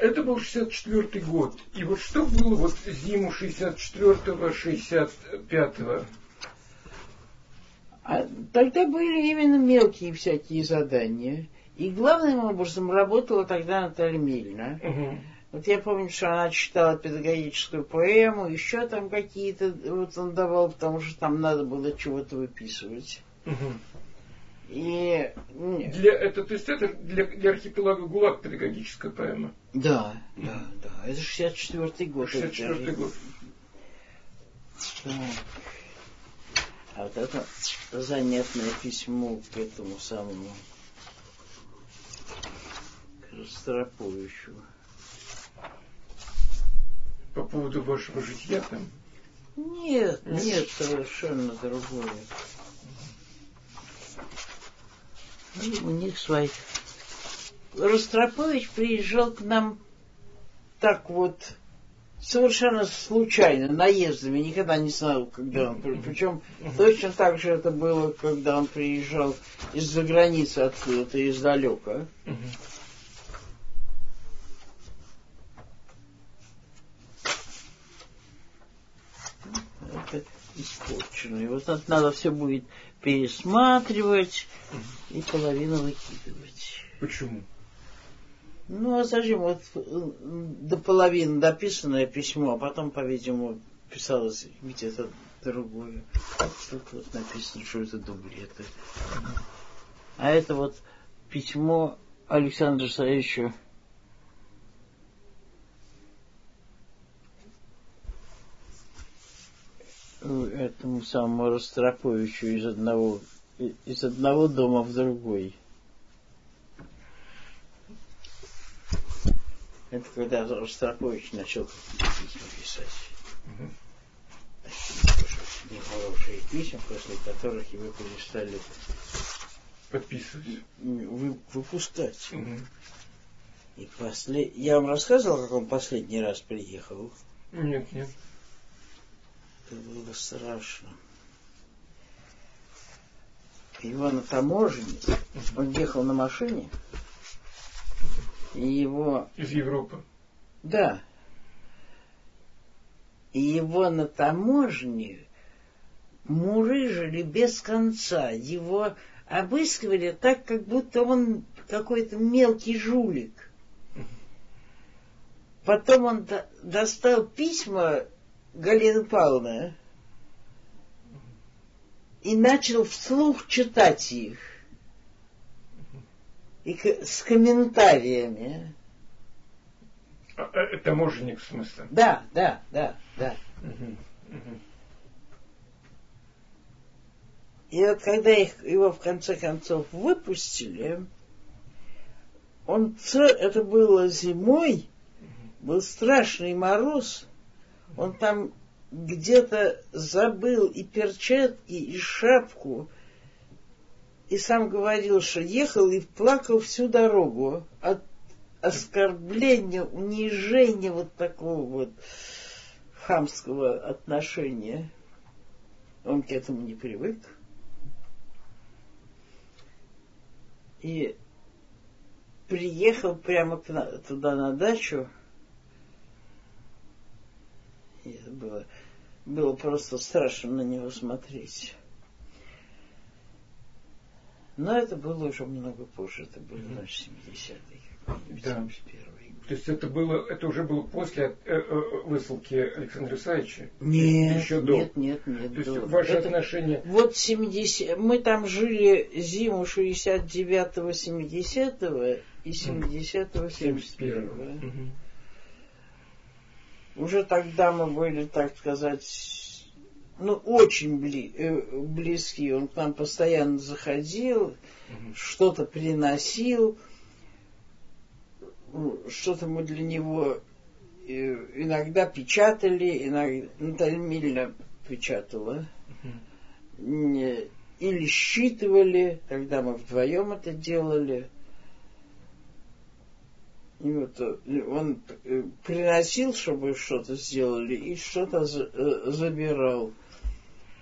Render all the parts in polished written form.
это был 64-й год. И вот что было вот зиму 64-65-го? А тогда были именно мелкие всякие задания. И главным образом работала тогда Наталья Мельна. Угу. Вот я помню, что она читала педагогическую поэму, еще там какие-то вот он давал, потому что там надо было чего-то выписывать. Угу. И... То есть это для архипелага ГУЛАГ педагогическая поэма? Да, да, да. Это 64-й год. 64-й год. Так. А вот это занятное письмо к этому самому Ростроповичу. По поводу вашего житья там? Нет, нет, совершенно другое. И у них свои. Ростропович приезжал к нам так вот совершенно случайно, наездами, никогда не знал, когда он приезжал. Причем точно так же это было, когда он приезжал из-за границы откуда-то, издалека. Это испорчено. И вот надо все будет пересматривать и половину выкидывать. Почему? Ну, а зачем? Вот до половины дописанное письмо, а потом, по-видимому, писалось где-то другое. Тут вот написано, что это дублеты. А это вот письмо Александру Саевичу этому самому Ростроповичу из одного дома в другой. Это когда Ростропович начал письма писать. Угу. Такие нехорошие письма, после которых его перестали подписывать. Выпускать. Угу. И я вам рассказывал, как он последний раз приехал? Нет, нет. Это было страшно. Его на таможне, он ехал на машине, и его... Из Европы? Да. И его на таможне мурыжили без конца. Его обыскивали так, как будто он какой-то мелкий жулик. Потом он достал письма Галина Павловна и начал вслух читать их и с комментариями. Таможенник, в смысле? Да, да, да, да. Угу, угу. И вот когда его в конце концов выпустили, это было зимой, был страшный мороз. Он там где-то забыл и перчатки, и шапку, и сам говорил, что ехал и плакал всю дорогу от оскорбления, унижения вот такого вот хамского отношения. Он к этому не привык. И приехал прямо туда на дачу. Это было просто страшно на него смотреть. Но это было уже много позже. Это было, значит, 70-й, 71-й. Да. То есть это уже было после высылки Александра Исаевича? Нет, еще до. Нет, нет, нет. То есть ваши отношения... Вот 70... Мы там жили зиму 69-го, 70-го и 70-го, 71-го. Угу. Уже тогда мы были, так сказать, ну, очень близки. Он к нам постоянно заходил, что-то приносил, что-то мы для него иногда печатали, иногда Наталья Мильна печатала, или считывали, тогда мы вдвоем это делали. И вот он приносил, чтобы что-то сделали, и что-то забирал.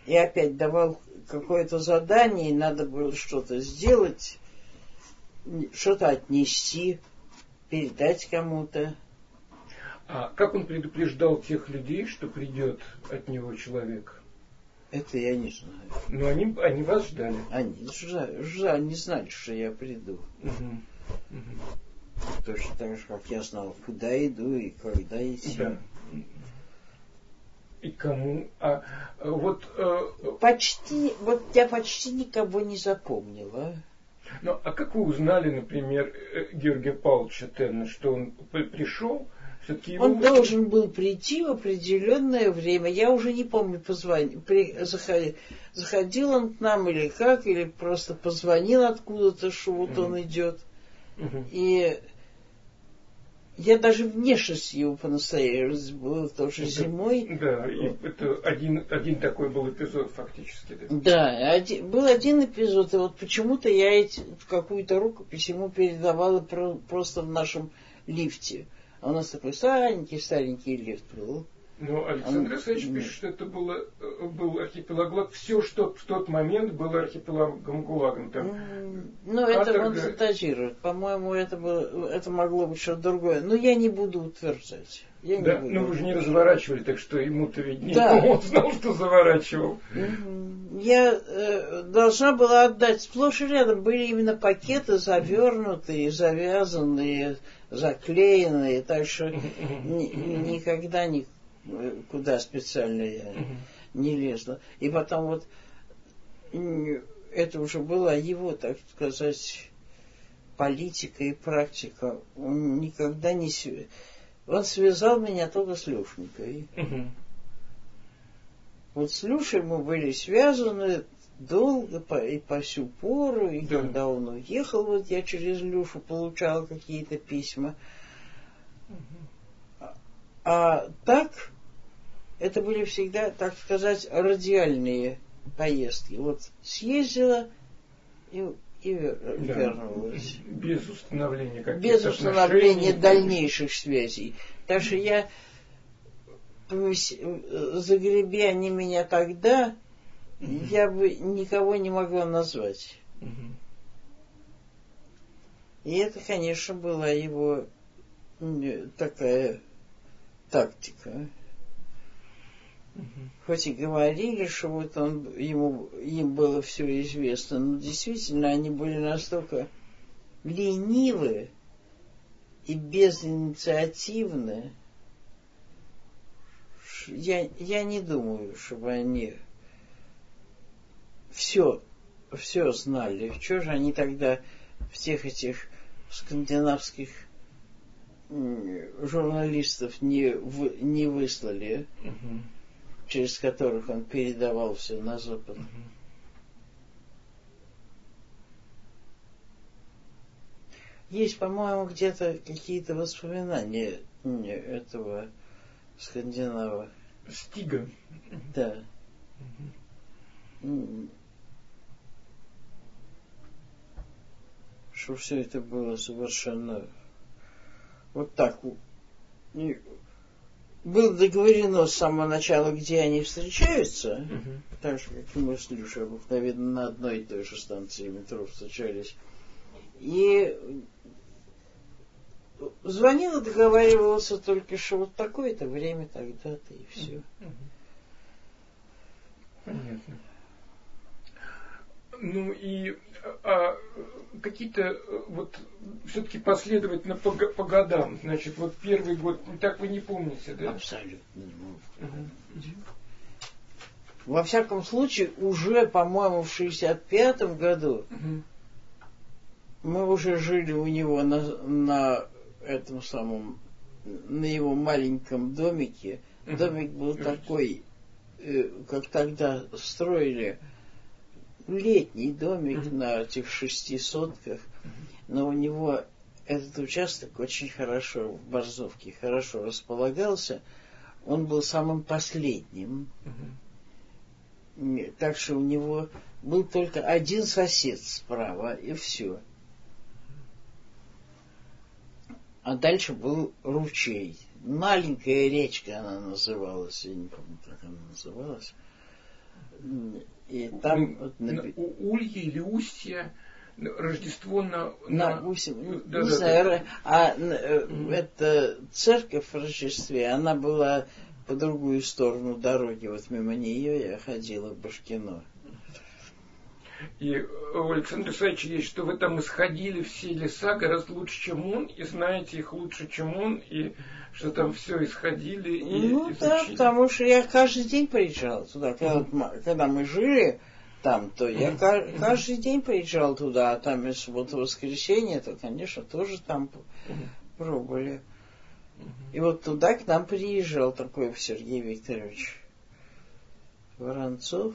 И опять давал какое-то задание, и надо было что-то сделать, что-то отнести. передать кому-то. А как он предупреждал тех людей, что придет от него человек? Это я не знаю. Но они вас ждали. Они не знали, что я приду. Угу. Точно так же, как я знал, куда иду и когда идти. Да. И кому? Я почти никого не запомнила. Ну, а как вы узнали, например, Георгия Павловича Тенна, что он пришел? Он должен был прийти в определенное время. Я уже не помню, заходил он к нам или как, или просто позвонил откуда-то, что вот он идет. И я даже внешность его по-настоящему разбила, тоже зимой. Да, и это один такой был эпизод фактически. Был один эпизод, и вот почему-то я какую-то рукопись ему передавала просто в нашем лифте. А у нас такой старенький лифт был. Ну, Александр Александрович пишет, что это был архипелаг. Все, что в тот момент было архипелагом ГУЛАГом. Это он сатажирует. По-моему, это могло быть что-то другое. Но я не буду утверждать. Вы же не разворачивали, так что ему-то виднее. Да. Он знал, что заворачивал. Я должна была отдать. Сплошь и рядом были именно пакеты завернутые, завязанные, заклеенные. Так что никогда куда специально я не лезла. И потом это уже была его, так сказать, политика и практика. Он никогда не... Он связал меня только с Люшенькой. Вот с Люшей мы были связаны долго и по всю пору. И когда он уехал, я через Люшу получала какие-то письма. А так... Это были всегда, так сказать, радиальные поездки. Съездила и вернулась. Без установления каких-то отношений. Без установления дальнейших связей. Так что загреби они меня тогда, я бы никого не могла назвать. И это, конечно, была его такая тактика. Хоть и говорили, что им было все известно, но действительно они были настолько ленивы и безинициативны. Я не думаю, чтобы они все знали. Чего же они тогда всех этих скандинавских журналистов не выслали? Через которых он передавал все на Запад. Есть, по-моему, где-то какие-то воспоминания этого скандинава. Стига. Да. Что все это было совершенно так. Было договорено с самого начала, где они встречаются, так же, как и мы с Люшей обыкновенно на одной и той же станции метро встречались. И звонила, договаривался только, что такое-то время тогда-то, и все. Понятно. Ну и какие-то все-таки последовательно по годам. Значит, первый год, так вы не помните, да? Абсолютно не помню. Во всяком случае, уже, по-моему, в 65-м году мы уже жили у него на этом самом, на его маленьком домике. Домик был такой, как тогда строили. Летний домик на этих 600-ках, но у него этот участок очень хорошо в Борзовке хорошо располагался. Он был самым последним. Так что у него был только один сосед справа, и все. А дальше был ручей. Маленькая речка она называлась, я не помню, как она называлась. И там Улья или Устья, Рождество на 8, да, не да, знаю, да. А эта церковь в Рождестве, она была по другую сторону дороги, вот мимо нее я ходила к Башкину. И у Александра Исаевича есть, что вы там исходили все леса гораздо лучше, чем он, и знаете их лучше, чем он, и что там все исходили и ну изучили. Да, потому что я каждый день приезжала туда, когда мы жили там, то я каждый день приезжала туда, а там и суббота-воскресенье, то, конечно, тоже там пробовали. И вот туда к нам приезжал такой Сергей Викторович Воронцов.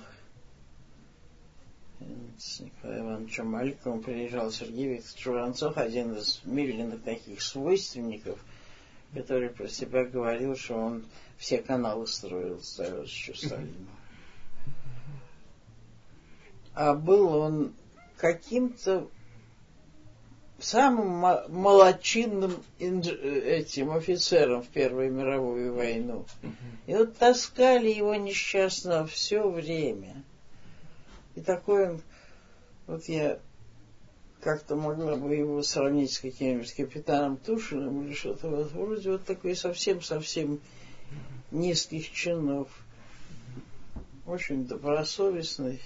С Николаем Ивановичем Маликовым приезжал Сергей Викторович Воронцов, один из Миллиных таких свойственников, который про себя говорил, что он все каналы строил с товарищем Сталином. А был он каким-то самым молодчинным этим офицером в Первую мировую войну. И вот таскали его несчастного все время. И такой он, вот я как-то могла бы его сравнить с каким-нибудь капитаном Тушиным или что-то, вот, вроде вот такой совсем-совсем низких чинов, очень добросовестный.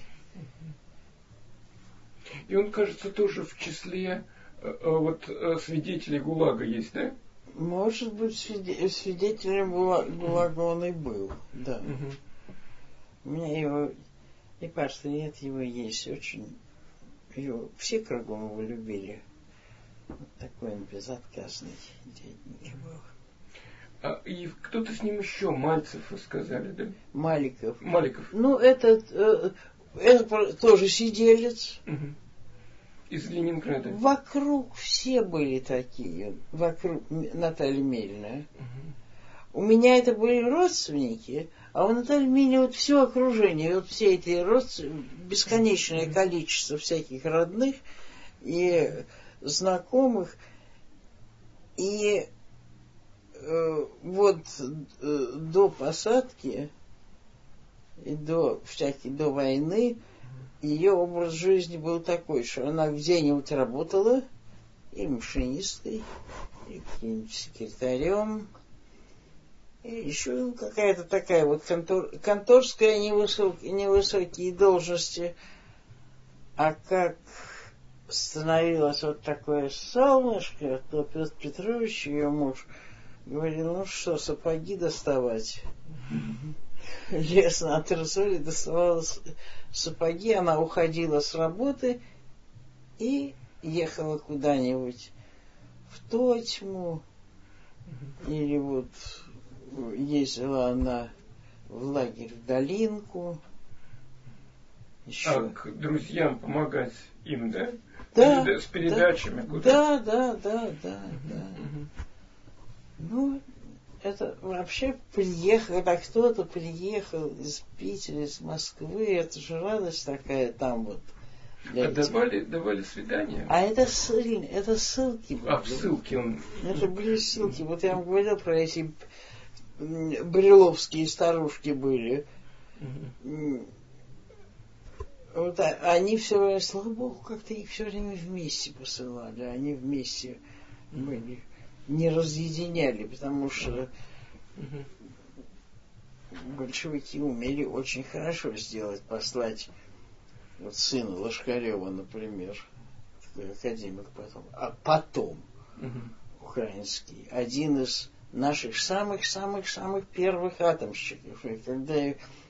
И он, кажется, тоже в числе вот свидетелей ГУЛАГа есть, да? Может быть, свидетелем ГУЛАГа он и был, да. У меня его... И портрет его есть, очень его все кругом его любили. Вот такой он безотказный дяденька был. А, и кто-то с ним еще, Мальцев, вы сказали, да? Маликов. Ну, это тоже сиделец. Угу. Из Ленинграда. Вокруг все были такие, вокруг Наталья Мельная. Угу. У меня это были родственники, а у Натальи Мильны вот все окружение, вот все эти родственники, бесконечное количество всяких родных и знакомых. И вот до посадки, и до войны, ее образ жизни был такой, что она где-нибудь работала и машинисткой, и каким-нибудь секретарем. И еще какая-то такая вот конторская невысокие должности. А как становилось вот такое солнышко, то Петр Петрович, ее муж, говорил, ну что, сапоги доставать. Лесно от Русоли доставала сапоги, она уходила с работы и ехала куда-нибудь в Тотьму или вот... Ездила она в лагерь, в Долинку. Еще. А к друзьям помогать им, да? Да. С передачами куда-то. Да. Ну, это вообще приехал, когда кто-то приехал из Питера, из Москвы, это же радость такая там вот. А давали свидания? А это ссылки были. А в ссылке он... Это были ссылки. Вот я вам говорил про эти... бреловские старушки были. Вот, они все время, слава богу, как-то их все время вместе посылали. Они вместе были. Не разъединяли, потому что большевики умели очень хорошо сделать, послать вот сына Лошкарева, например, академик потом. А потом украинский. Один из наших самых-самых-самых первых атомщиков. И когда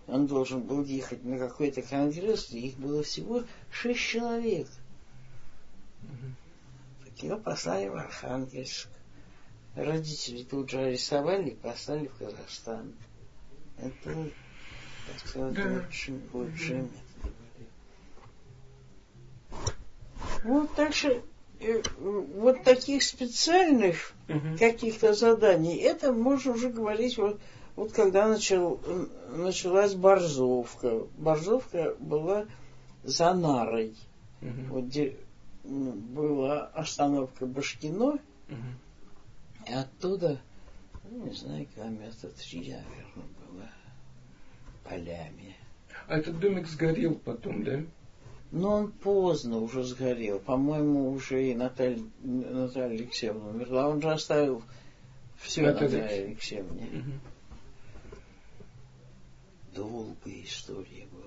он должен был ехать на какой-то конгресс, их было всего 6 человек. Так его послали в Архангельск. Родители тут же арестовали и послали в Казахстан. Это, так сказать, очень лучшие методы были. Ну, так что... вот таких специальных каких-то заданий, это можно уже говорить, вот когда началась Борзовка. Борзовка была за Нарой. Вот где была остановка Башкино, и оттуда, не знаю, километра 3, наверное, было полями. А этот домик сгорел потом, да? Но он поздно уже сгорел. По-моему, уже и Наталья Алексеевна умерла. Он же оставил все Наталье Алексеевне. Угу. Долгая история была.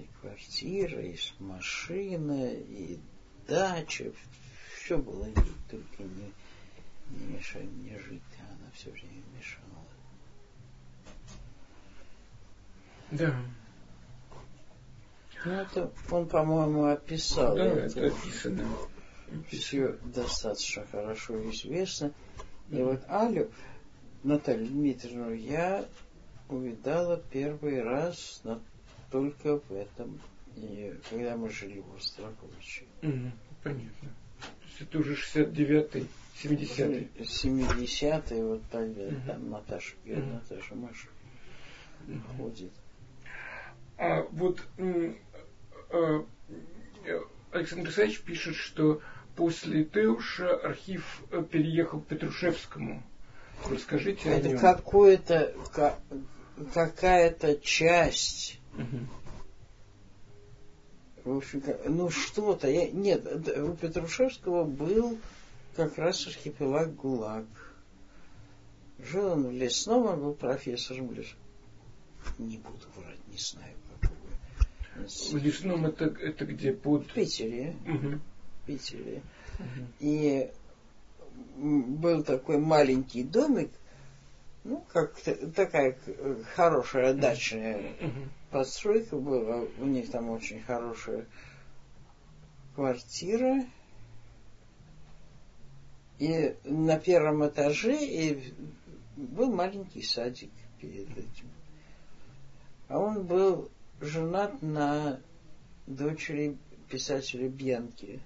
И квартира, и машина, и дача. Все было ей, только не мешай мне жить. Она все время мешала. Да. Ну, это он, по-моему, описал. Да, это описано. Все достаточно хорошо известно. Да. И вот Алю, Наталью Дмитриевну, я увидала первый раз только в этом, когда мы жили в Остроповиче. Угу, понятно. То есть это уже 69-й, 70-й. 70-й, вот тогда, угу. Там Наташа, Наташа Маша ходит. А вот Александр Александрович пишет, что после Теуша архив переехал к Петрушевскому. Расскажите о нем. Это какая-то часть. Угу. В общем, ну что-то. Нет, у Петрушевского был как раз архипелаг ГУЛАГ. Жил он в Лесном, он был профессором Лесного. Не буду врать, не знаю, какую. В Лесном это где? Под... В Питере. Угу. В Питере. Угу. И был такой маленький домик, ну, как такая хорошая дачная подстройка была. У них там очень хорошая квартира. И на первом этаже и был маленький садик перед этим. А он был женат на дочери писателя Бьянки.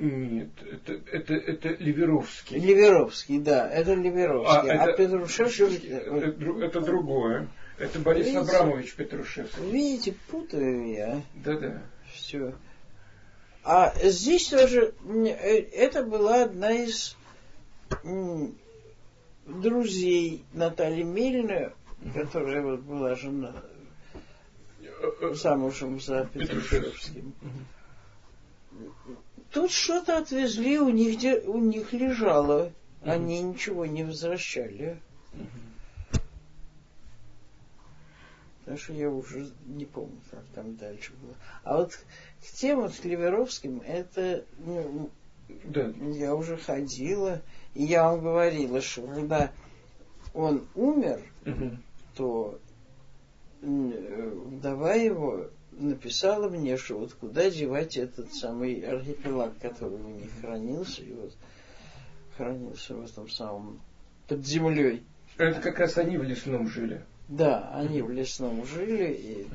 Нет, это Леверовский. Леверовский, да, это Леверовский. А Петрушевский... Это другое. Это Борис Абрамович Петрушевский. Видите, путаю я. Да-да. Все. А здесь тоже... Это была одна из друзей Натальи Мельной, которая вот была жена замужем за Петрушевским. Тут что-то отвезли, у них лежало. Они ничего не возвращали. Потому что я уже не помню, как там дальше было. А вот к тем вот Леверовским это... Ну, да. Я уже ходила, и я вам говорила, что когда он умер... то вдова его написала мне, что вот куда девать этот самый архипелаг, который у них хранился, и вот хранился в этом самом под землей. Это как раз они в Лесном жили. Да, они в Лесном жили и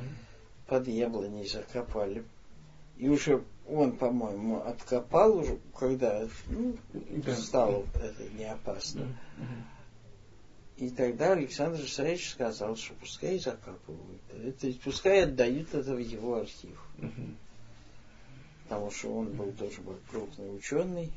под яблоней закопали. И уже он, по-моему, откопал уже, когда стало это не опасно. И тогда Александр Александрович сказал, что пускай закапывают. Это, пускай отдают это в его архив. Потому что он был тоже крупный ученый.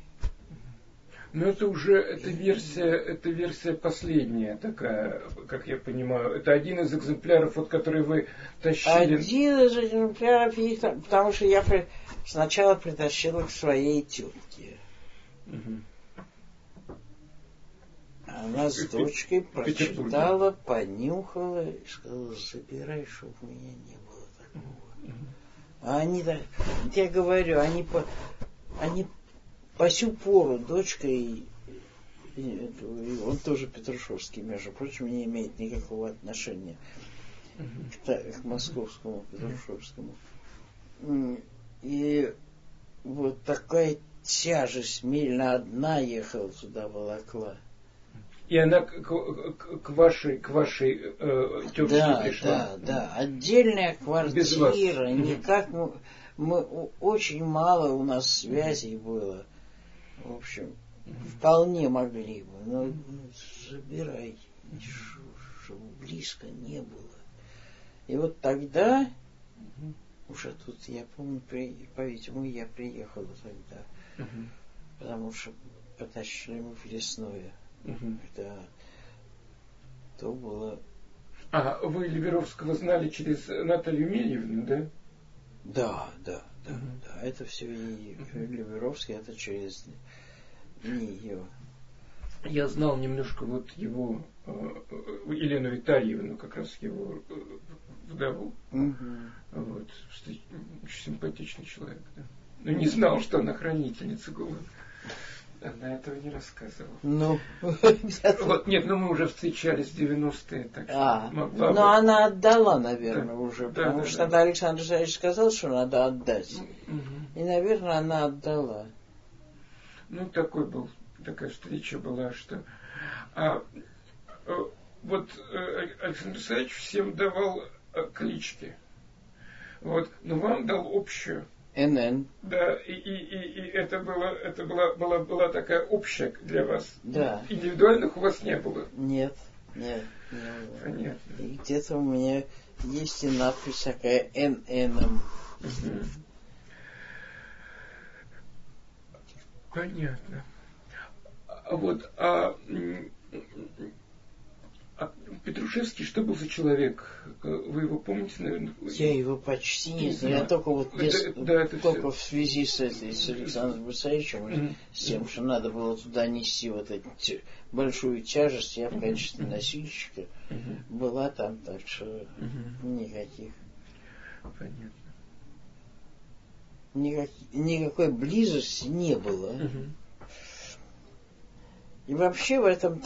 Но это уже версия последняя такая, как я понимаю. Это один из экземпляров, вот, который вы тащили. Один из экземпляров их, потому что я сначала притащила к своей тетке. Она с дочкой прочитала, понюхала и сказала, забирай, чтобы у меня не было такого. А они, я говорю, они по сю пору, дочка и он тоже Петрушевский, между прочим, не имеет никакого отношения к московскому Петрушевскому. И вот такая тяжесть, Мельна одна ехала туда, волокла. И она к вашей тёще пришла. Да, да. Отдельная квартира. Никак мы очень мало у нас связей было. В общем, вполне могли бы. Но забирай, чтобы близко не было. И вот тогда, уже тут, я помню, по-видимому, я приехала тогда. Потому что потащили мы в Лесное. Да. то было... А вы Либеровского знали через Наталью Мельевну, да? Да. Это все Либеровский, это через нее. Я знал немножко вот его, Елену Витальевну, как раз его вдову. Вот, что очень симпатичный человек, да. Но не знал, что она хранительница Гоголя. Она этого не рассказывала. Ну, вот, нет, ну мы уже встречались в 90-е, так что могла бы. Но она отдала, наверное, уже, потому что тогда Александр Александрович сказал, что надо отдать. И, наверное, она отдала. Ну, такой был, такая встреча была, что... вот Александр Александрович всем давал клички. Вот, но вам дал общую. НН. Да, и это, было, была такая общая для вас. Да. Индивидуальных у вас не было. Нет. Понятно. И где-то у меня есть и надпись такая НН. Понятно. Вот, Петрушевский, что был за человек? Вы его помните, наверное? Я его почти не знаю. Я только вот только в связи с этой, с Александром Борисовичем, с тем, что надо было туда нести вот эту большую тяжесть, я в качестве носильщика была там, так что никаких. Понятно. Никакой близости не было. И вообще в этом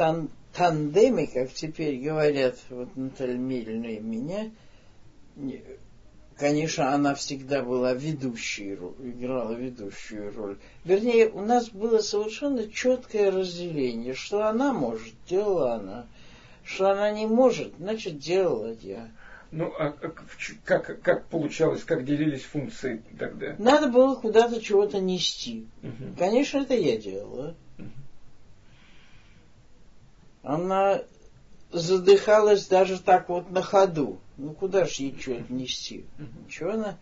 тандеме, как теперь говорят, вот Наталья Мельна и меня, конечно, она всегда была ведущей, играла ведущую роль. Вернее, у нас было совершенно четкое разделение, что она может, делала она, что она не может, значит, делала я. Ну, а как получалось, как делились функции тогда? Надо было куда-то чего-то нести. Конечно, это я делала. Она задыхалась даже так вот на ходу. Ну, куда же ей что-то нести? Чего она...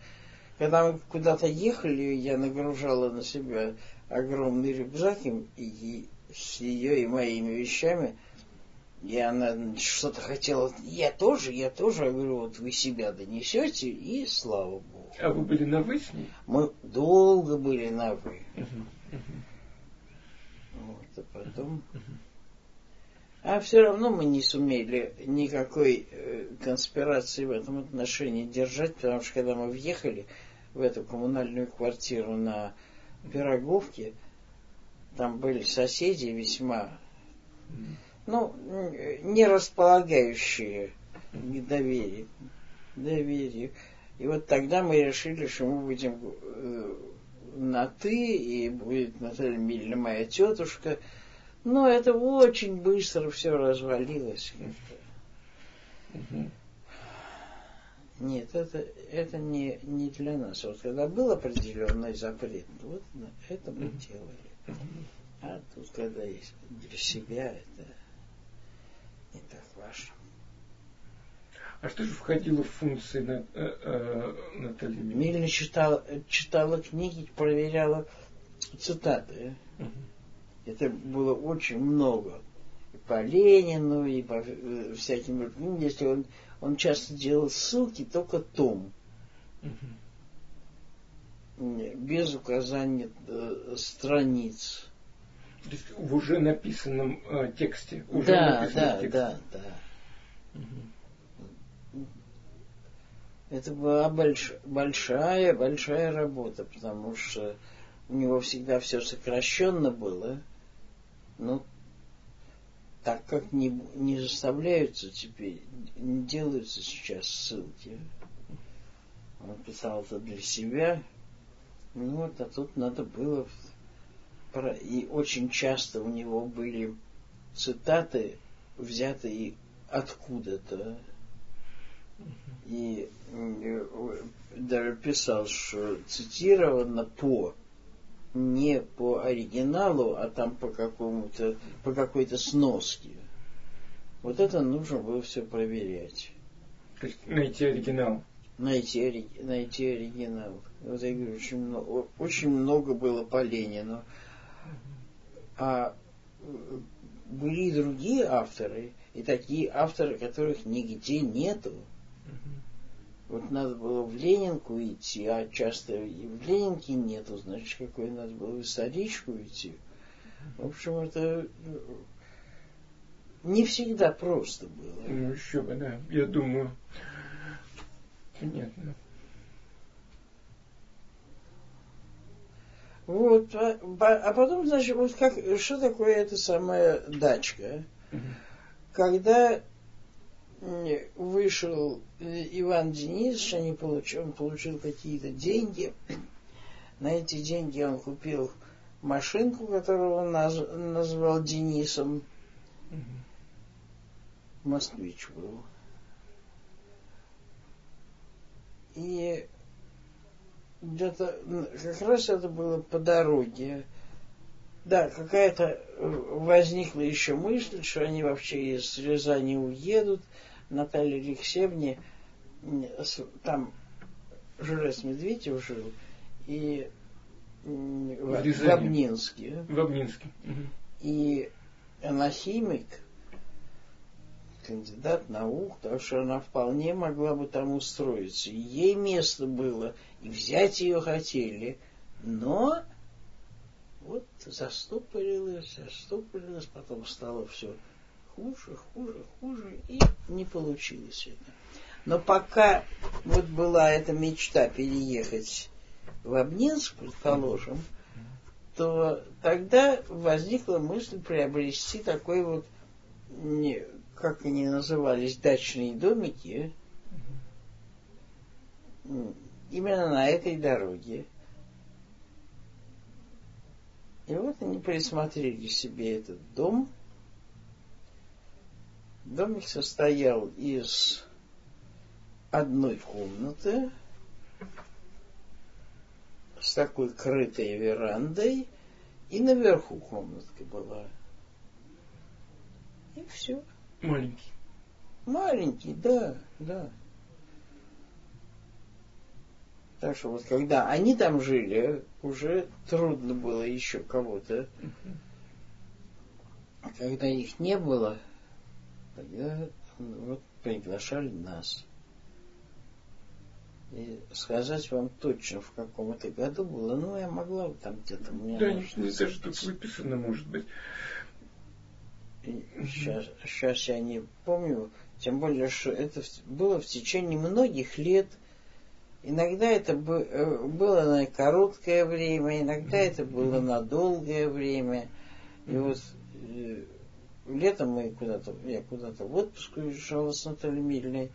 Когда мы куда-то ехали, я нагружала на себя огромный рюкзак и с ее и моими вещами. И она что-то хотела. Я тоже. Я говорю, вот вы себя донесете, и слава богу. А вы были на «вы» с ней? Мы долго были на «вы». Вот, а потом... А все равно мы не сумели никакой конспирации в этом отношении держать, потому что когда мы въехали в эту коммунальную квартиру на Пироговке, там были соседи весьма, ну, не располагающие к доверию. И вот тогда мы решили, что мы будем на «ты», и будет Наталья Мильна моя тетушка. Но это очень быстро все развалилось. Нет, это не для нас. Вот когда был определенный запрет, вот это мы делали. А тут, когда есть для себя, это не так важно. А что же входило в функции Натальи Мельна? Мельна читала книги, проверяла цитаты. Это было очень много. И по Ленину, и по всяким другим. Если он часто делал ссылки, только том. Без указания страниц. То есть в уже написанном тексте. Да. Это была большая работа, потому что у него всегда все сокращенно было, но так как не заставляются теперь, не делаются сейчас ссылки. Он писал это для себя. Ну вот, а тут надо было... И очень часто у него были цитаты, взятые откуда-то. И даже писал, что цитировано по... не по оригиналу, а там по какой-то сноске. Вот это нужно было все проверять. То есть найти оригинал. Найти оригинал. Вот я говорю, очень много было по Ленину. А были и другие авторы, и такие авторы, которых нигде нету. Вот надо было в Ленинку идти, а часто и в Ленинке нету, значит, какой надо было в историчку идти. В общем, это не всегда просто было. Ну, еще бы, да, я думаю. Понятно. Вот, а потом, значит, вот как, что такое эта самая дачка? Угу. Когда вышел Иван Денисович, он получил какие-то деньги. На эти деньги он купил машинку, которую он назвал Денисом. Угу. Москвич был. И где-то как раз это было по дороге. Да, какая-то возникла еще мысль, что они вообще из Рязани уедут. Наталье Алексеевне, там Журец Медведев жил, и в Обнинске. В Обнинске. И она химик, кандидат наук, так что она вполне могла бы там устроиться. Ей место было, и взять ее хотели, но вот застопорилась, потом стало все хуже, и не получилось это. Но пока вот была эта мечта переехать в Обнинск, предположим, то тогда возникла мысль приобрести такой вот, как они назывались, дачные домики, именно на этой дороге. И вот они присмотрели себе этот дом. Домик состоял из одной комнаты с такой крытой верандой, и наверху комнатка была. И все. Маленький. Маленький, да. Так что вот когда они там жили, уже трудно было еще кого-то. А когда их не было, тогда вот приглашали нас. И сказать вам точно, в каком это году было, я могла бы там где-то... Да, не знаю, что выписано, может быть. Сейчас я не помню, тем более, что это было в течение многих лет. Иногда это было на короткое время, иногда это было на долгое время. И вот... Летом я куда-то в отпуск уезжала с Натальей Мильной.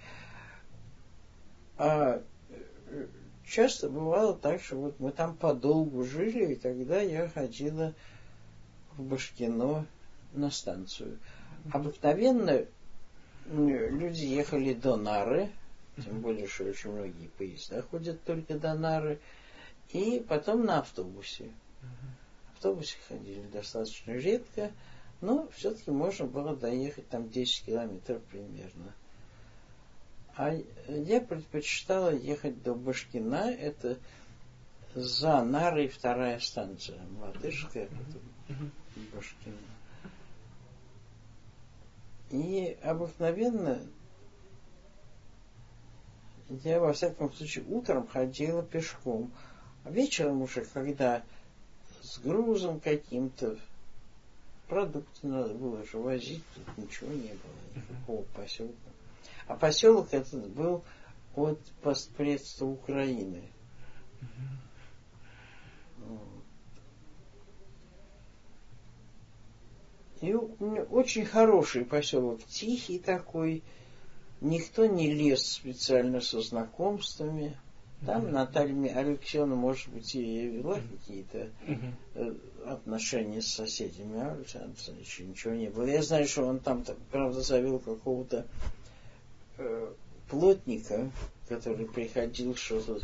А часто бывало так, что вот мы там подолгу жили, и тогда я ходила в Башкино на станцию. Обыкновенно люди ехали до Нары, тем более, что очень многие поезда ходят только до Нары, и потом на автобусе. В автобусе ходили достаточно редко, но все-таки можно было доехать там 10 километров примерно. А я предпочитала ехать до Башкина, это за Нарой вторая станция, Латышская, потом Башкина. И обыкновенно я, во всяком случае, утром ходила пешком, а вечером уже, когда с грузом каким-то, продукты надо было же возить, тут ничего не было, никакого поселка. А поселок этот был от постпредства Украины. И очень хороший поселок, тихий такой, никто не лез специально со знакомствами. Там Наталья Алексеевна, может быть, и вела какие-то отношения с соседями, а Александр Александрович ничего не было. Я знаю, что он там, правда, завел какого-то плотника, который приходил, что-то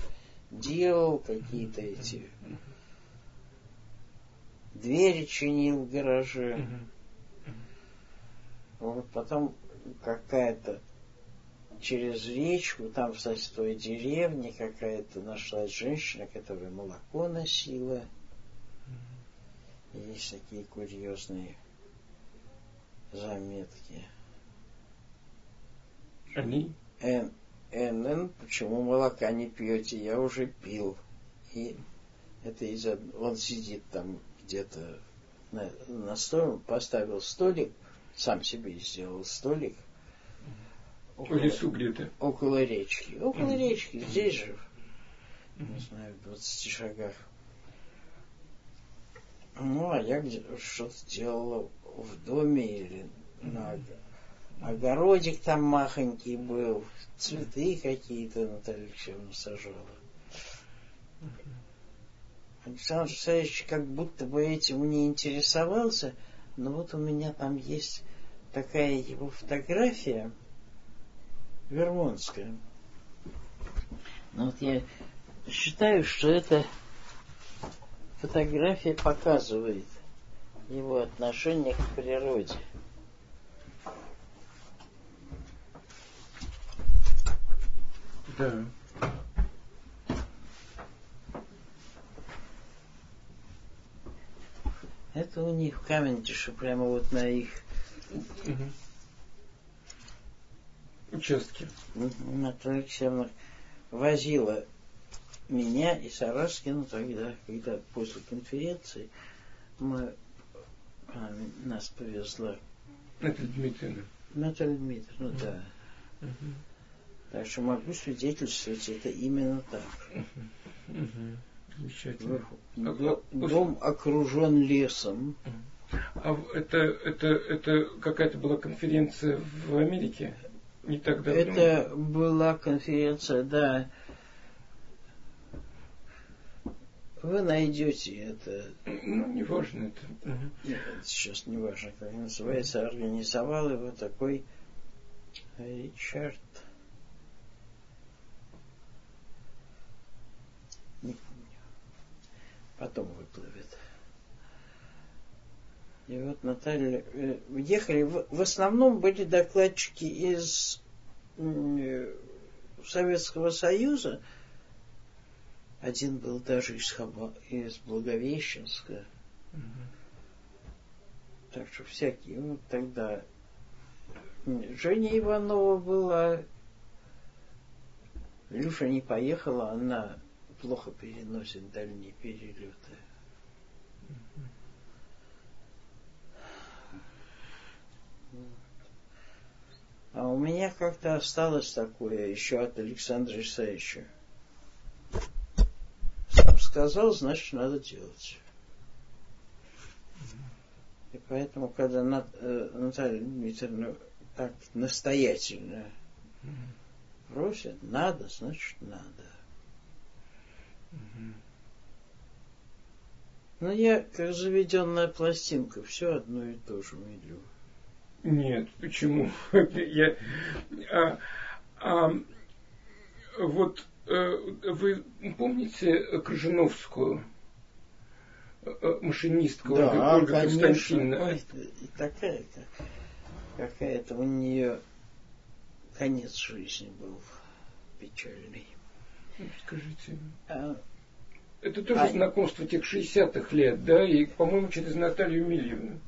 делал, какие-то эти двери чинил в гараже. Вот потом какая-то через речку, там в соседской деревне какая-то нашлась женщина, которая молоко носила. Есть такие курьезные заметки. Они? Почему молока не пьете? Я уже пил. И это из-за... Он сидит там где-то на столе, поставил столик, сам себе сделал столик. В лесу где-то? Около речки. Около речки, здесь же. Не знаю, в 20 шагах. Ну, а я что-то делала в доме или на огородик там махонький был, цветы какие-то Наталья Алексеевна сажала. Александр Александрович как будто бы этим не интересовался, но вот у меня там есть такая его фотография вермонтская. Ну, вот я считаю, что это... Фотография показывает его отношение к природе. Да. Это у них в Камендише, прямо вот на их участке. Наталья Алексеевна возила меня и Сараскину тогда, когда после конференции нас повезла Наталья Дмитриевна, да. Так что могу свидетельствовать, это именно так. Замечательно. Дом окружен лесом. А это какая-то была конференция в Америке? Не так давно? Это была конференция, да. Вы найдете это. Ну, не важно это. Сейчас не важно, как называется. Организовал его такой Ричард. Не помню. Потом выплывет. И вот Наталья... Ехали... В основном были докладчики из Советского Союза. Один был даже из Благовещенска. Так что всякие. Вот тогда Женя Иванова была. Люша не поехала, она плохо переносит дальние перелеты. А у меня как-то осталось такое еще от Александра Исаевича. Сказал, значит, надо делать. И поэтому, когда Наталья Дмитриевна так настоятельно просит, надо, значит, надо. Но я, как заведенная пластинка, все одно и то же мелю. Нет, почему? Я... Вот... Вы помните Крыжановскую, машинистку, да, Ольгу Константиновну? Такая какая-то у нее конец жизни был печальный. Скажите. Это тоже знакомство тех 60-х лет, да? И, по-моему, через Наталью Мильевну.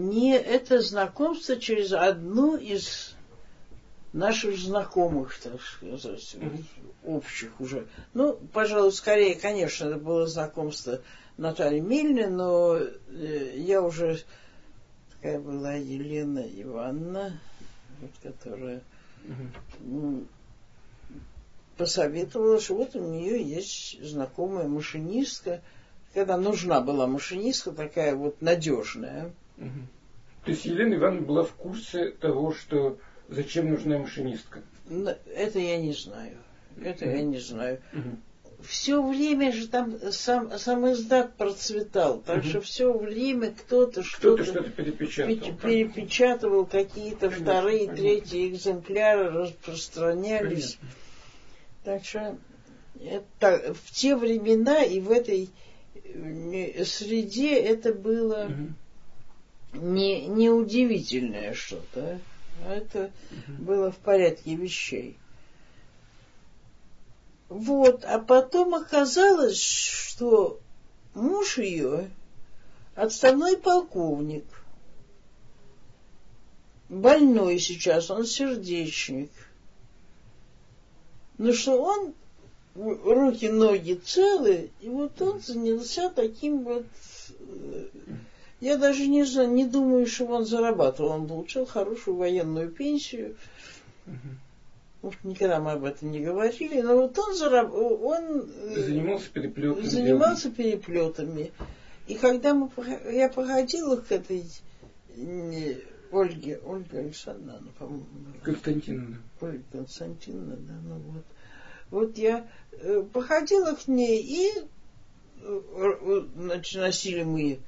Не, это знакомство через одну из... наших знакомых, так сказать, общих уже. Ну, пожалуй, скорее, конечно, это было знакомство Натальи Мильны, но я уже такая была Елена Ивановна, вот, которая посоветовала, что вот у нее есть знакомая машинистка. Когда нужна была машинистка, такая вот надежная. То есть Елена Ивановна была в курсе того, что зачем нужна машинистка? Это я не знаю. Это я не знаю. Все время же там сам издат процветал. Так что все время кто-то что-то перепечатывал, какие-то вторые, третьи экземпляры распространялись. Так что это, в те времена и в этой среде это было не удивительное что-то. Это было в порядке вещей. Вот. А потом оказалось, что муж ее отставной полковник. Больной сейчас, он сердечник. но что он руки, ноги целые, и вот он занялся таким вот. Я даже не знаю, не думаю, что он зарабатывал. Он получил хорошую военную пенсию. Уж никогда мы об этом не говорили, но вот он, занимался переплетами. И когда мы, я походила к этой Ольге Александровне, по-моему. Константиновна. Ольга Константиновна, да, ну вот. Вот я походила к ней, и значит, носили мы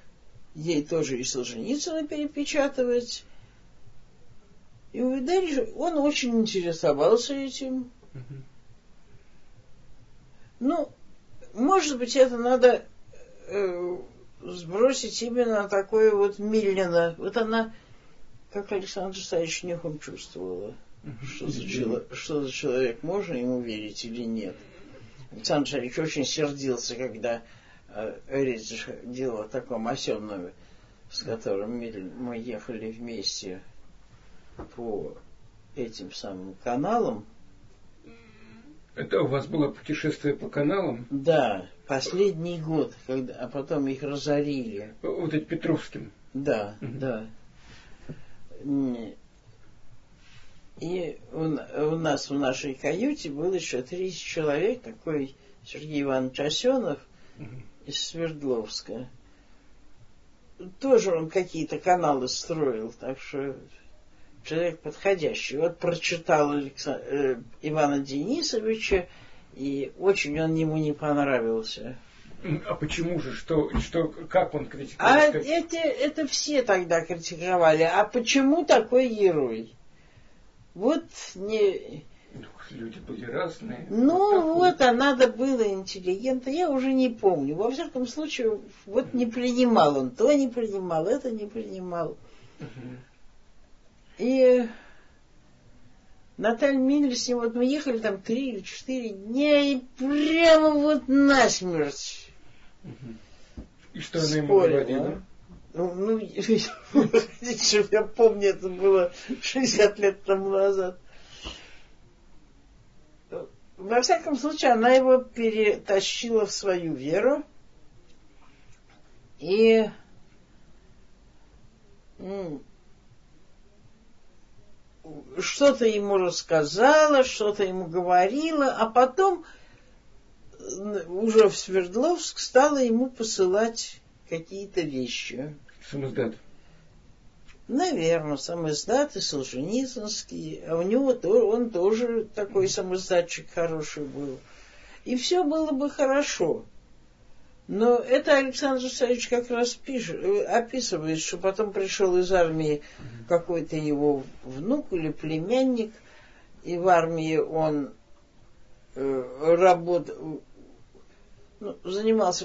ей тоже и Солженицына перепечатывать. И увидали, он очень интересовался этим. Uh-huh. Ну, может быть, это надо сбросить именно такое вот Милина. Вот она, как Александр Саевич Нюхом чувствовала, uh-huh. Что за человек, можно ему верить или нет. Александр Саевич очень сердился, когда речь делала о таком Осёнове, с которым мы ехали вместе по этим самым каналам. Это у вас было путешествие по каналам? Да, последний год, когда, а потом их разорили. Вот этим Петровским. Да, угу. Да. И у нашей каюте было еще 30 человек, такой Сергей Иванович Осёнов, угу, из Свердловска. Тоже он какие-то каналы строил, так что человек подходящий. Вот прочитал Ивана Денисовича, и очень он ему не понравился. А почему же? Что как он критиковал? А это все тогда критиковали. А почему такой герой? Вот не... Люди были разные. Ну вот, а надо было интеллигента. Я уже не помню. Во всяком случае, вот не принимал он. То не принимал, это не принимал. Угу. И Наталья Миллер с ним, вот мы ехали там 3 или 4 дня, и прямо вот насмерть. И что она ему говорила? Ну, я помню, это было 60 лет тому назад. Во всяком случае, она его перетащила в свою веру. И что-то ему рассказала, что-то ему говорила, а потом уже в Свердловск стала ему посылать какие-то вещи. Самиздат. Наверное, самиздат и Солженицынский. А у него он тоже такой самиздатчик хороший был. И все было бы хорошо. Но это Александр Саевич как раз описывает, что потом пришел из армии какой-то его внук или племянник, и в армии он работал, ну, занимался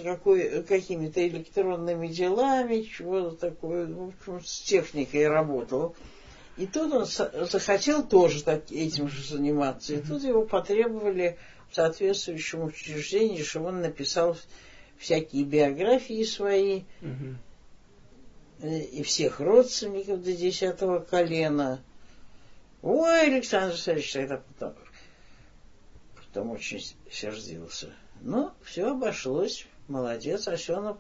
какими-то электронными делами, чего-то такое, в общем, с техникой работал. И тут он захотел тоже этим же заниматься. И тут его потребовали в соответствующем учреждении, чтобы он написал всякие биографии свои, угу, и всех родственников до 10-го колена. Ой, Александр Александрович тогда потом очень сердился. Но все обошлось. Молодец. Осёнов,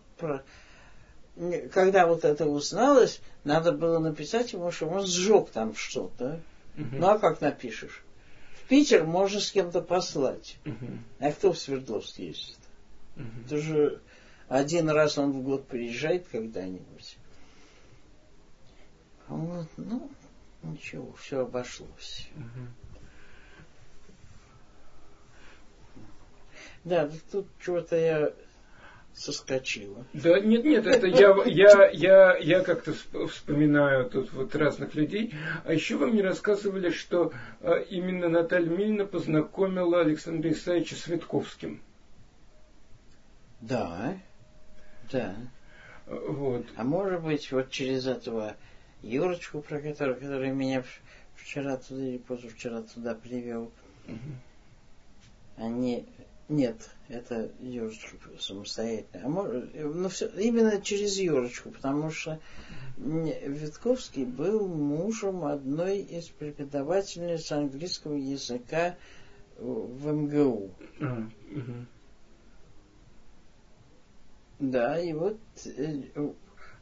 когда вот это узналось, надо было написать ему, что он сжег там что-то. Угу. Ну, а как напишешь? В Питер можно с кем-то послать. Угу. А кто в Свердловске ездит? Это же один раз он в год приезжает когда-нибудь. Вот, ну, ничего, все обошлось. Угу. Да, тут чего-то я соскочила. Да, нет, это я как-то вспоминаю тут вот разных людей. А еще вы мне рассказывали, что именно Наталья Мильна познакомила Александра Исаевича с Витковским. Да. Вот. А может быть, вот через этого Юрочку, про который меня вчера туда или позавчера туда привел. Угу. Нет, это Юрочка самостоятельно. А может, ну, все, именно через Юрочку, потому что Витковский был мужем одной из преподавательниц английского языка в МГУ. Да, и вот...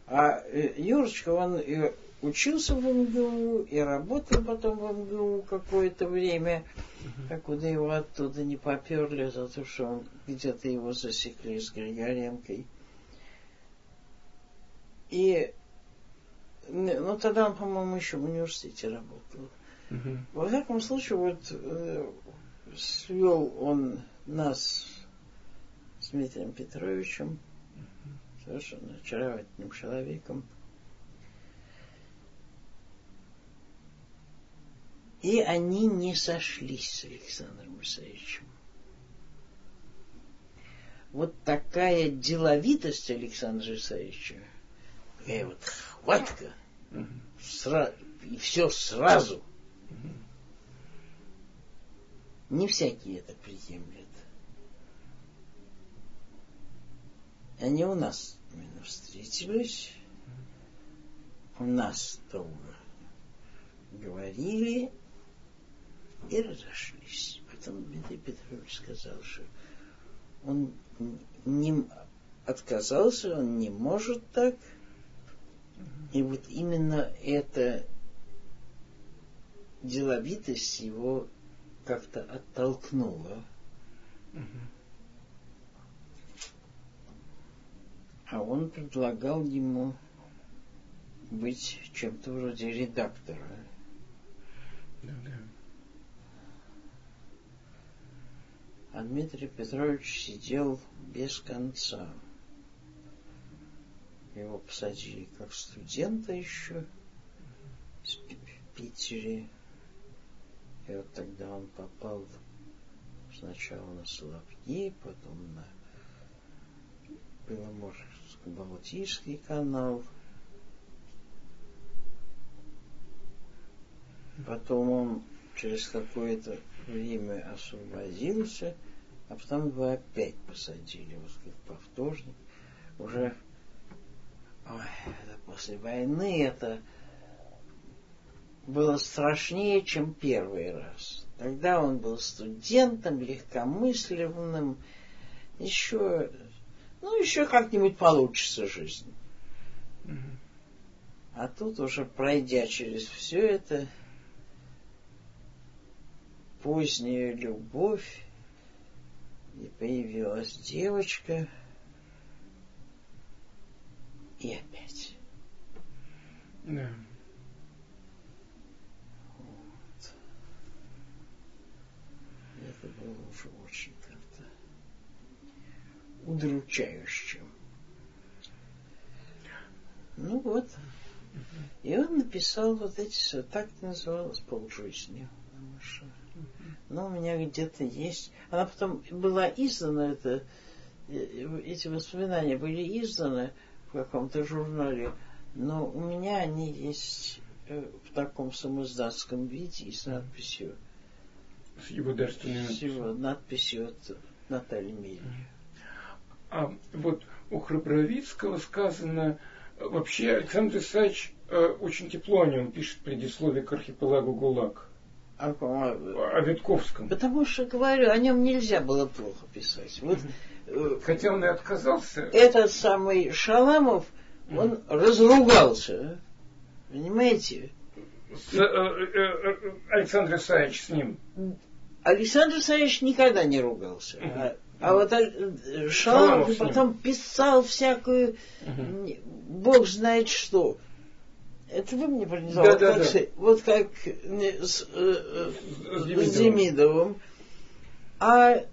А Юрочка, он учился в МГУ и работал потом в МГУ какое-то время, покуда его оттуда не поперли, за то, что он, где-то его засекли с Григоренкой. И... Ну, тогда он, по-моему, еще в университете работал. Во всяком случае, вот свел он нас с Дмитрием Петровичем, совершенно очаровательным человеком. И они не сошлись с Александром Исаевичем. Вот такая деловитость Александра Исаевича, такая вот хватка, и все сразу. Не всякие это приемлют. Они у нас именно встретились, у нас долго говорили и разошлись. Потом Дмитрий Петрович сказал, что он не отказался, он не может так. И вот именно эта деловитость его как-то оттолкнула. А он предлагал ему быть чем-то вроде редактора. А Дмитрий Петрович сидел без конца. Его посадили как студента еще в Питере. И вот тогда он попал сначала на Соловки, потом на Беломорско-Балтийский канал. Потом он через какое-то время освободился, а потом его опять посадили, вот как по вторник. Уже это после войны это было страшнее, чем первый раз. Тогда он был студентом, легкомысленным, еще... Ну, еще как-нибудь получится жизнь. А тут уже, пройдя через все это, поздняя любовь, и появилась девочка, и опять. Да. Вот. Это было уже очень как-то удручающим. Ну вот. И он написал вот эти, так называлось, полжизни. Но у меня где-то есть. Она потом была издана, это, эти воспоминания были изданы в каком-то журнале, но у меня они есть в таком самоиздатском виде и с надписью. С его надписью от Натальи Мельниковой. А вот у Храбровицкого сказано, вообще Александр Исаач очень тепло о нем пишет в предисловии к архипелагу ГУЛАГ. О Витковском. Потому что, говорю, о нем нельзя было плохо писать. Вот, хотя он и отказался. Этот самый Шаламов, он разругался. Понимаете? Александр Исаач с ним. Александр Исаач никогда не ругался. А вот Шаламов потом писал всякую, бог знает что. Это вы мне принесли. Вот как с Демидовым. А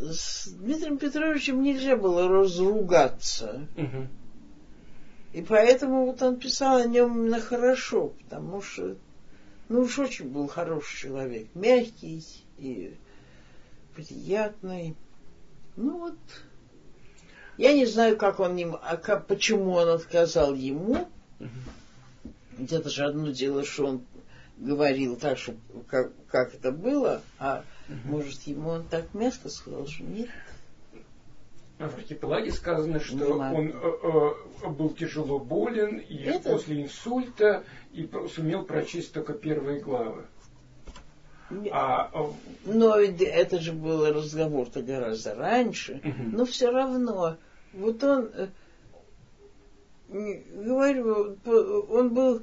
с Дмитрием Петровичем нельзя было разругаться. И поэтому вот он писал о нем именно хорошо, потому что ну уж очень был хороший человек. Мягкий и приятный. Ну вот. Я не знаю, как он им, почему он отказал ему. Где-то же одно дело, что он говорил так, что, как это было, а может ему он так мягко сказал, что нет. А в «Архипелаге» сказано, что он был тяжело болен и после инсульта и сумел прочесть только первые главы. Но это же был разговор-то гораздо раньше. Но все равно, вот он, говорю, он был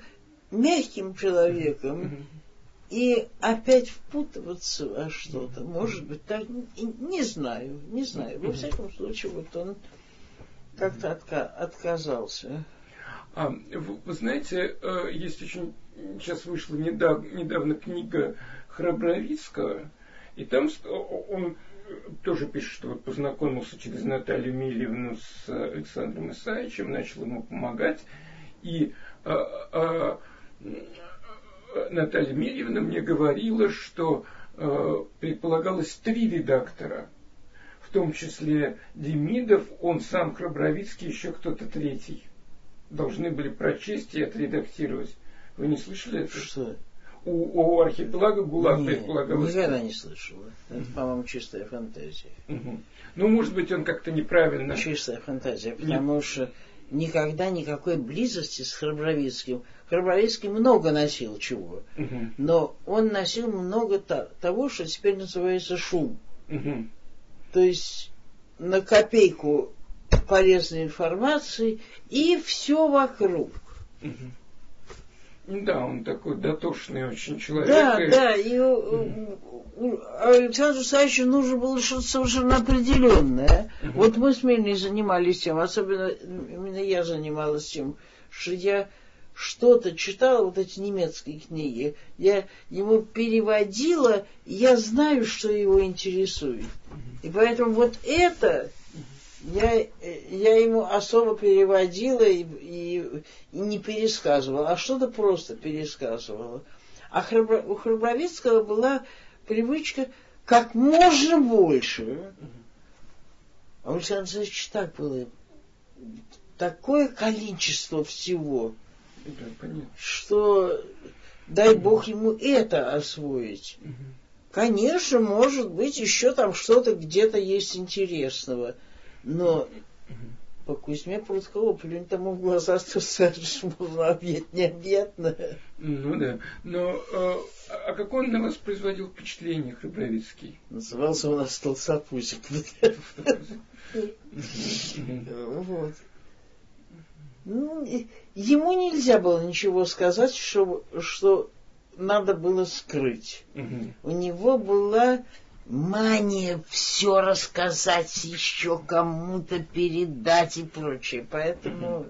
мягким человеком. И опять впутываться во что-то, может быть, так, не знаю. Во всяком случае, вот он как-то отказался. Вы знаете, есть очень... Сейчас вышла недавно книга Храбровицкого, и там он тоже пишет, что вот познакомился через Наталью Мильевну с Александром Исаевичем, начал ему помогать, и... Наталья Мильевна мне говорила, что предполагалось 3 редактора, в том числе Демидов, он сам, Храбровицкий, еще кто-то 3. Должны были прочесть и отредактировать. Вы не слышали это? Что? У «Архипелага ГУЛАГ» предполагалось... Никогда не слышала. Это, по-моему, чистая фантазия. Ну, может быть, он как-то неправильно... Чистая фантазия, потому что... Никогда никакой близости с Храбровицким. Храбровицкий много носил чего, но он носил много того, что теперь называется шум. То есть на копейку полезной информации и все вокруг. Да, он такой дотошный очень человек. Да, да, и Александру Исаевичу нужно было что-то совершенно определенное. Вот мы с Мельной занимались тем, особенно именно я занималась тем, что я что-то читала, вот эти немецкие книги, я его переводила, и я знаю, что его интересует. И поэтому вот это... Я ему особо переводила и не пересказывала, а что-то просто пересказывала. А у Храбровицкого была привычка как можно больше. А у Александра Александровича так было. Такое количество всего, что дай Бог ему это освоить. Конечно, может быть, еще там что-то где-то есть интересного. Но по Кузьме Прудкову плюнь тому в глаза, что скажешь, можно объять необъятное. Ну да. Но а какое он на вас производил впечатление, Храбровицкий? Назывался у нас Толстопузик. Вот. Ну, ему нельзя было ничего сказать, что надо было скрыть. У него была... мания все рассказать, еще кому-то передать и прочее. Поэтому...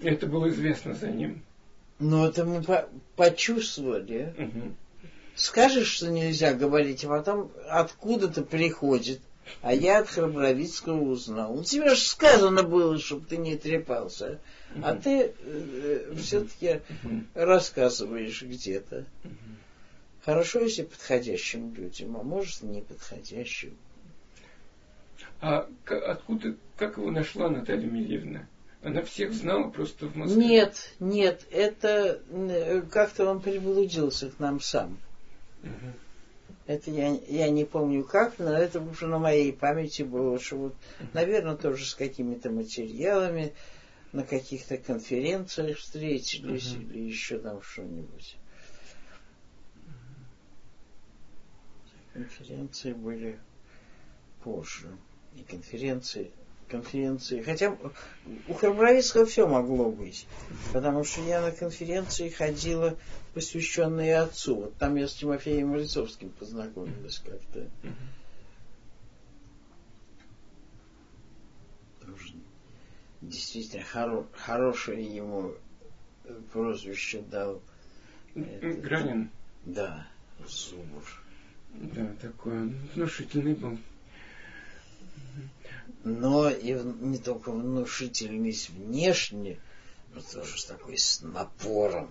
Это было известно за ним. Ну, это мы почувствовали. Скажешь, что нельзя говорить, а потом откуда-то приходит. А я от Храбровицкого узнал. У тебя же сказано было, чтобы ты не трепался. А ты все-таки рассказываешь где-то. Хорошо, если подходящим людям, а может, и неподходящим. А откуда, как его нашла Наталья Мильевна? Она всех знала просто в Москве? Нет, это как-то он приблудился к нам сам. Это я не помню как, но это уже на моей памяти было, что вот, наверное, тоже с какими-то материалами, на каких-то конференциях встретились или еще там что-нибудь. Конференции были позже. И конференции. Хотя у Храбровицкого все могло быть. Потому что я на конференции ходила, посвященные отцу. Вот там я с Тимофеем Мальцовским познакомилась как-то. Тоже действительно хорошее ему прозвище дал. Гранин? Да, Зубов. Да, такой он внушительный был. Но и не только внушительный внешне, но тоже с такой с напором.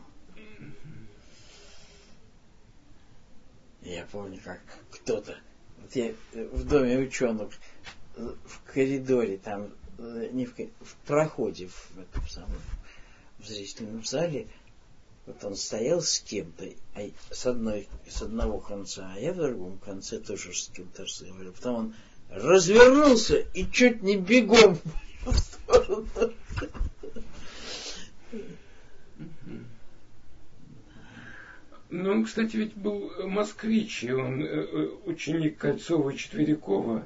Я помню, как кто-то... Вот я в доме ученых в коридоре, там, не в проходе, в этом самом в зрительном зале... Вот он стоял с кем-то, с одного конца, а я в другом конце тоже с кем-то разговаривал. Потом он развернулся и чуть не бегом в сторону. Но он, кстати, ведь был москвич, и он ученик Кольцова-Четверякова.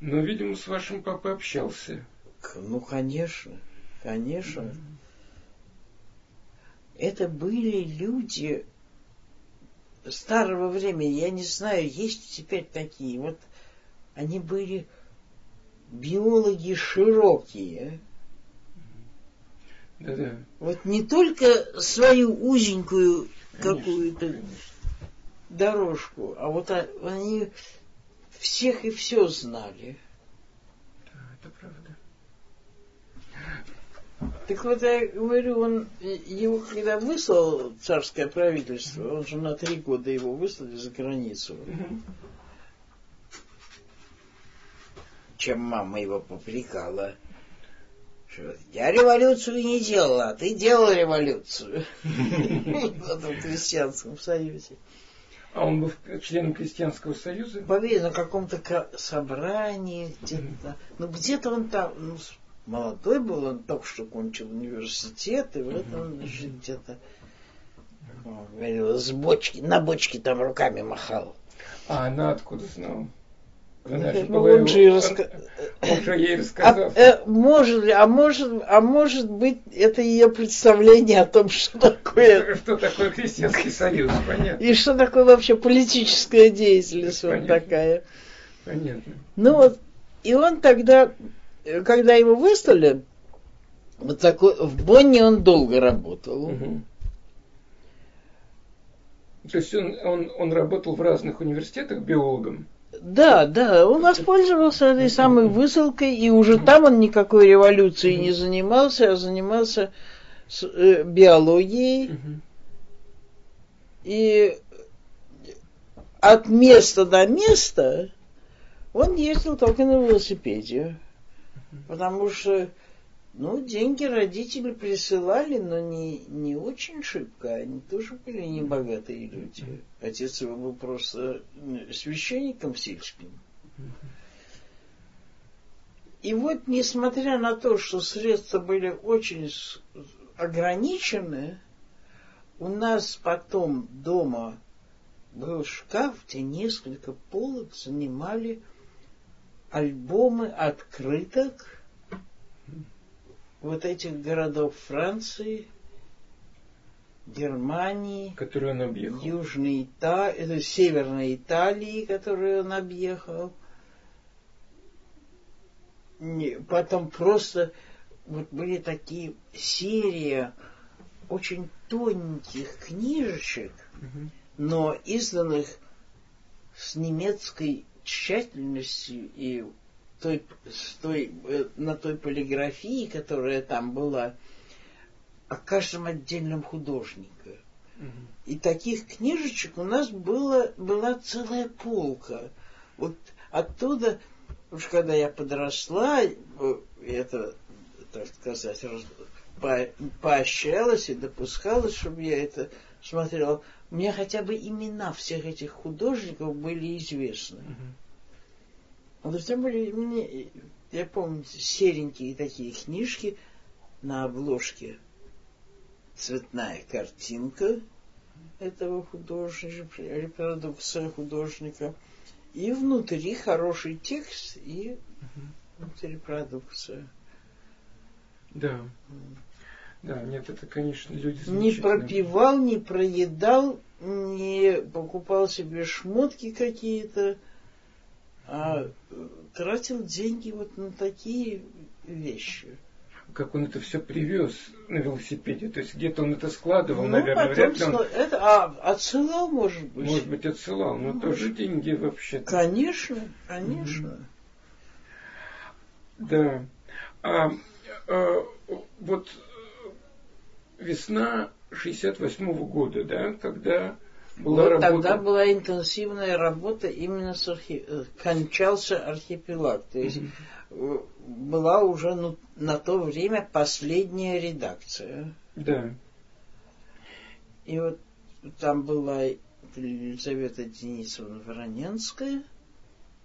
Но, видимо, с вашим папой общался. Ну, конечно, конечно. Это были люди старого времени. Я не знаю, есть теперь такие. Вот они были биологи широкие. Да-да. Вот не только свою узенькую какую-то дорожку, а вот они всех и все знали. Да, это правда. Так вот, я говорю, его когда выслало царское правительство, он же на 3 года его выслали за границу. Чем мама его попрекала. Я революцию не делала, а ты делал революцию в Крестьянском союзе. А он был членом Крестьянского союза? Поверь, на каком-то собрании где-то. Ну где-то он там, молодой был, он только что кончил университет, и вот он лежит где-то на бочке там руками махал. А она откуда знала? Может быть, это ее представление о том, что такое... Что такое Крестьянский союз, понятно. И что такое вообще политическая деятельность вот такая. Понятно. Ну вот, и он тогда, когда его выслали, вот такой, в Бонне он долго работал. Угу. То есть он работал в разных университетах биологом? Да, да, он воспользовался этой самой высылкой, и уже там он никакой революции не занимался, а занимался биологией. И от места до места он ездил только на велосипеде, потому что, ну, деньги родители присылали, но не очень шибко. Они тоже были небогатые люди. Отец его был просто священником сельским. И вот, несмотря на то, что средства были очень ограничены, у нас потом дома был шкаф, где несколько полок занимали альбомы открыток вот этих городов Франции, Германии, которые он объехал. Южной Италии, Северной Италии, которую он объехал. Потом просто вот были такие серии очень тоненьких книжечек, но изданных с немецкой тщательностью и на той полиграфии, которая там была, о каждом отдельном художнике. И таких книжечек у нас была целая полка. Вот оттуда, уж когда я подросла, это, так сказать, поощрялась и допускалась, чтобы я это смотрела. У меня хотя бы имена всех этих художников были известны. Там были, я помню, серенькие такие книжки, на обложке цветная картинка этого художника, репродукция художника, и внутри хороший текст и репродукция. Да. Да, нет, это, конечно, люди замечательные. Не пропивал, не проедал, не покупал себе шмотки какие-то, а тратил деньги вот на такие вещи. Как он это все привез на велосипеде, то есть где-то он это складывал, наверное, вряд ли он... это, отсылал, может быть. Может быть, отсылал, но тоже деньги вообще-то. Конечно, конечно. Да. Вот весна 68-го года, да, когда... Тогда была интенсивная работа именно с кончался архипелаг. То есть была уже на то время последняя редакция. Да. И вот там была Елизавета Денисовна Вороненская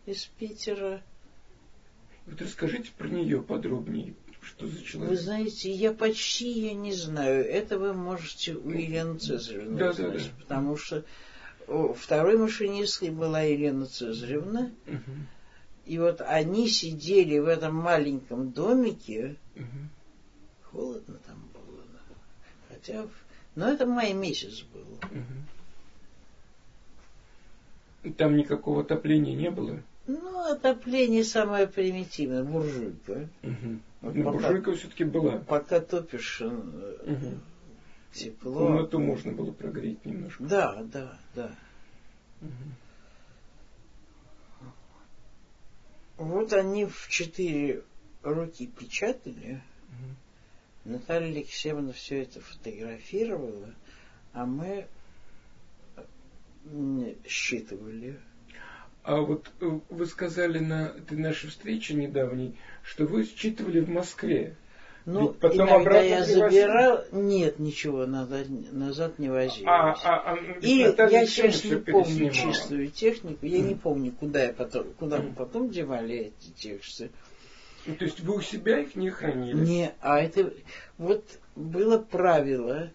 из Питера. Вот расскажите про нее подробнее. Что за человек? Вы знаете, я почти ее не знаю. Это вы можете у Елены Цезаревны узнать, потому что второй машинисткой была Елена Цезаревна. Угу. И вот они сидели в этом маленьком домике. Угу. Холодно там было. Хотя... Но это май месяц был. Угу. Там никакого отопления не было? Ну, отопление самое примитивное. Буржуйка. Угу. Вот но пока, буржуйка все-таки была. Пока топишь, угу, тепло. Комнату можно было прогреть немножко. Да, да, да. Угу. Вот они в 4 руки печатали. Угу. Наталья Алексеевна все это фотографировала, а мы считывали. А вот вы сказали на нашей встрече недавней, что вы считывали в Москве. Ну, ведь потом иногда я забирал... Нет, ничего назад не возил. И я сейчас не помню чистую технику. Я не помню, куда мы потом девали эти тексты. То есть вы у себя их не хранили? Не, а это... Вот было правило.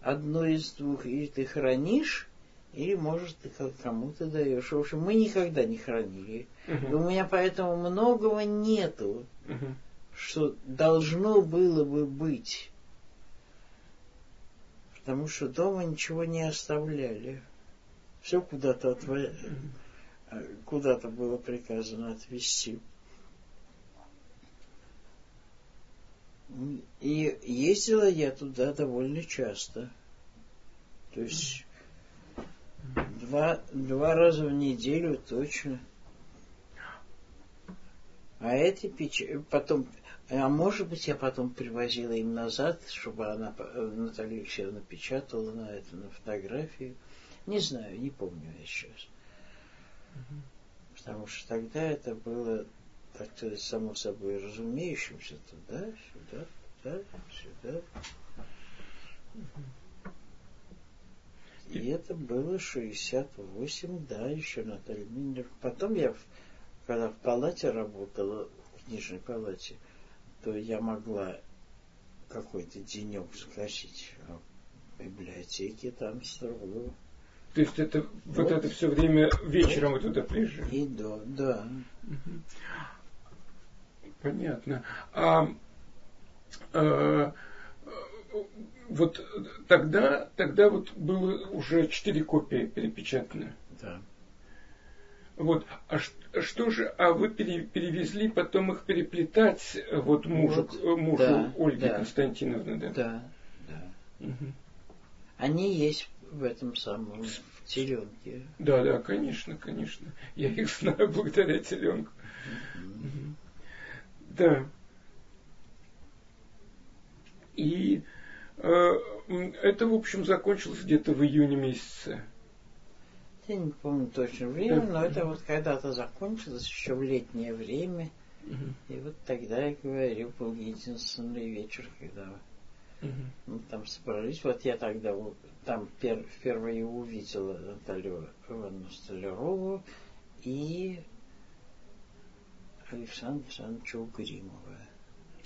Одно из двух. Или ты хранишь, или, может, ты кому-то даешь. В общем, мы никогда не хранили. Угу. У меня поэтому многого нету, угу, что должно было бы быть. Потому что дома ничего не оставляли. Все куда-то куда-то было приказано отвезти. И ездила я туда довольно часто. То есть два раза в неделю точно. А эти потом... А может быть, я потом привозила им назад, чтобы она, Наталья Алексеевна, печатала на фотографии. Не знаю, не помню я сейчас. Потому что тогда это было... как-то само собой разумеющимся, туда, сюда, туда, сюда. И это было 68, да, еще Наталья Минер. Потом я, когда в палате работала, в книжной палате, то я могла какой-то денек запросить в библиотеке там строго. То есть это вот это все время вечером вы туда приезжали? И да. Угу. Понятно. Вот тогда вот было уже 4 копии перепечатаны. Да. Вот. А что же, а вы перевезли потом их переплетать вот мужу да, Ольги да, Константиновны, да? Да. Угу. Они есть в этом самом, в теленке. Да, конечно. Я их знаю благодаря теленку. Угу. Да. И это, в общем, закончилось где-то в июне месяце. Я не помню точно время, но это вот когда-то закончилось, еще в летнее время. Угу. И вот тогда, я говорю, был единственный вечер, когда мы там собрались. Вот я тогда там впервые увидела Наталью Ивановну Столярову и Александра Александровича Угримова.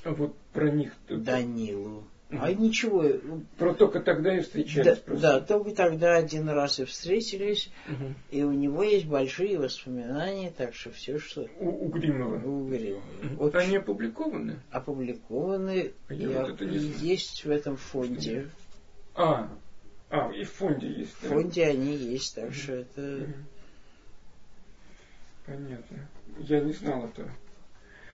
А вот про них... Данилу. А ничего... Про только тогда и встречались. Да, только тогда один раз и встретились. Угу. И у него есть большие воспоминания, так что все, что... У Угримова. Очень... Они опубликованы? Опубликованы. Есть в этом фонде. И в фонде есть. В фонде они есть, так что это... Понятно. Я не знал этого.